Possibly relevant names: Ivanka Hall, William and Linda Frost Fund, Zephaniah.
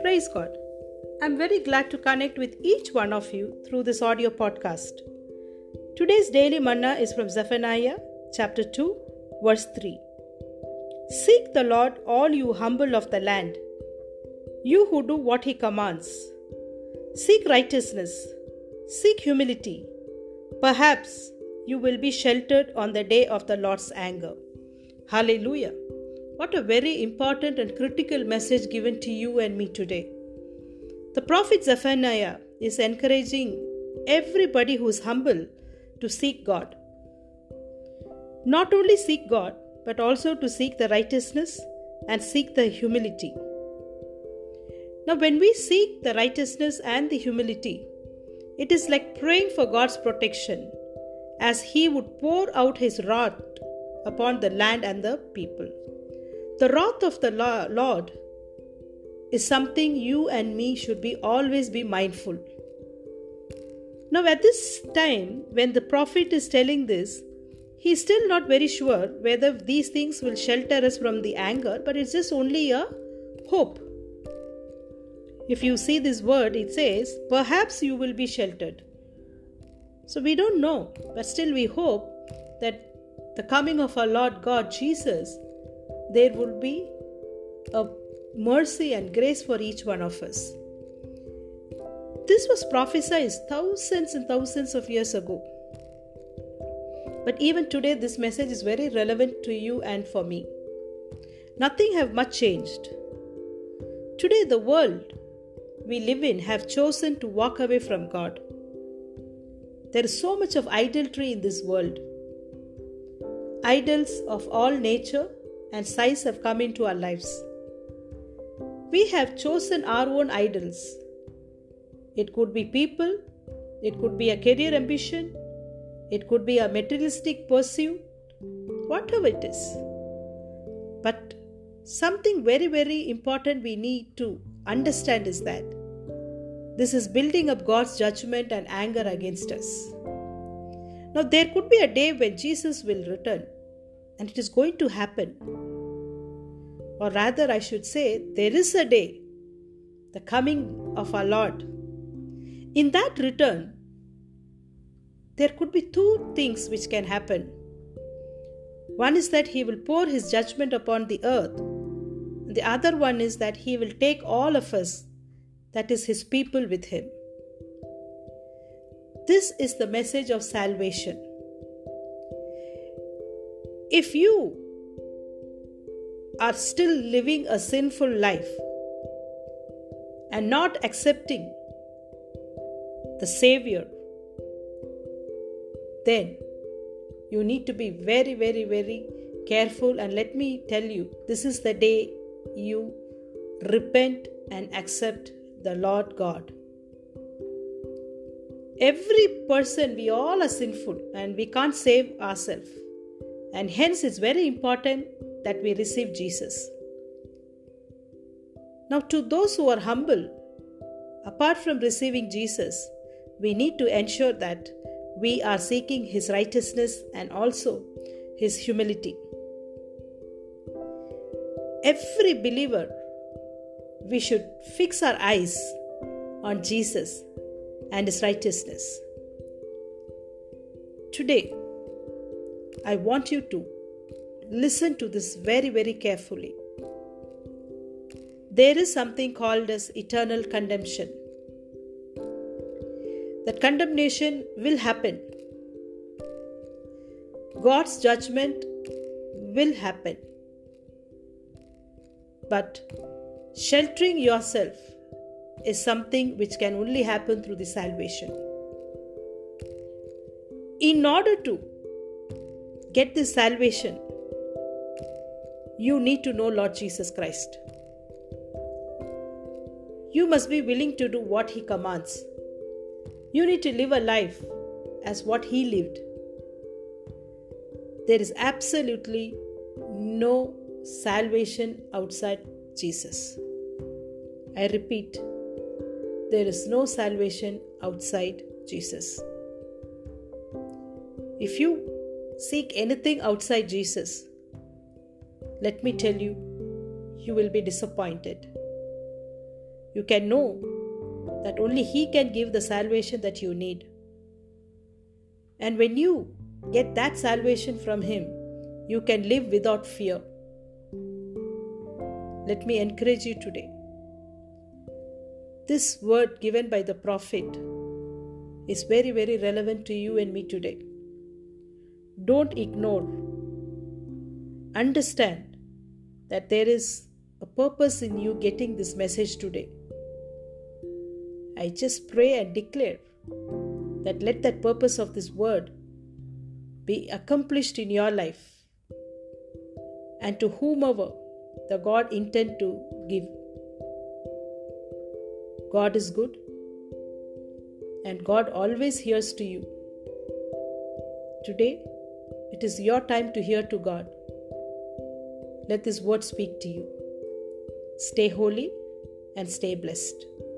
Praise God. I'm very glad to connect with each one of you through this audio podcast. Today's daily manna is from Zephaniah chapter 2 verse 3. Seek the Lord, all you humble of the land, you who do what He commands. Seek righteousness, seek humility. Perhaps you will be sheltered on the day of the Lord's anger. Hallelujah! What a very important and critical message given to you and me today. The prophet Zephaniah is encouraging everybody who is humble to seek God. Not only seek God, but also to seek the righteousness and seek the humility. Now, when we seek the righteousness and the humility, it is like praying for God's protection as He would pour out His wrath upon the land and the people. The wrath of the Lord is something you and me should always be mindful. Now at this time when the prophet is telling this, he is still not very sure whether these things will shelter us from the anger, but it's just only a hope. If you see this word, it says, perhaps you will be sheltered. So we don't know, but still we hope that the coming of our Lord God Jesus, there will be a mercy and grace for each one of us. This was prophesied thousands and thousands of years ago. But even today, this message is very relevant to you and for me. Nothing have much changed. Today, the world we live in have chosen to walk away from God. There is so much of idolatry in this world. Idols of all nature and size have come into our lives. We have chosen our own idols. It could be people, it could be a career ambition, it could be a materialistic pursuit, whatever it is. But something very, very important we need to understand is that this is building up God's judgment and anger against us. Now, there could be a day when Jesus will return, and it is going to happen. Or rather, I should say, there is a day, the coming of our Lord. In that return, there could be two things which can happen. One is that He will pour His judgment upon the earth. The other one is that He will take all of us, that is His people, with Him. This is the message of salvation. If you are still living a sinful life and not accepting the Savior, then you need to be very, very, very careful. And let me tell you, this is the day you repent and accept the Lord God. Every person, we all are sinful and we can't save ourselves. And hence it's very important that we receive Jesus. Now to those who are humble, apart from receiving Jesus, we need to ensure that we are seeking His righteousness and also His humility. Every believer, we should fix our eyes on Jesus and His righteousness. Today, I want you to listen to this very, very carefully. There is something called as eternal condemnation. That condemnation will happen. God's judgment will happen. But sheltering yourself is something which can only happen through the salvation. In order to get this salvation, you need to know Lord Jesus Christ. You must be willing to do what He commands. You need to live a life as what He lived. There is absolutely no salvation outside Jesus. I repeat, there is no salvation outside Jesus. If you seek anything outside Jesus, let me tell you, you will be disappointed. You can know that only He can give the salvation that you need. And when you get that salvation from Him, you can live without fear. Let me encourage you today. This word given by the prophet is very, very relevant to you and me today. Don't ignore. Understand that there is a purpose in you getting this message today. I just pray and declare that let that purpose of this word be accomplished in your life and to whomever the God intend to give. God is good and God always hears to you. Today, it is your time to hear to God. Let this word speak to you. Stay holy and stay blessed.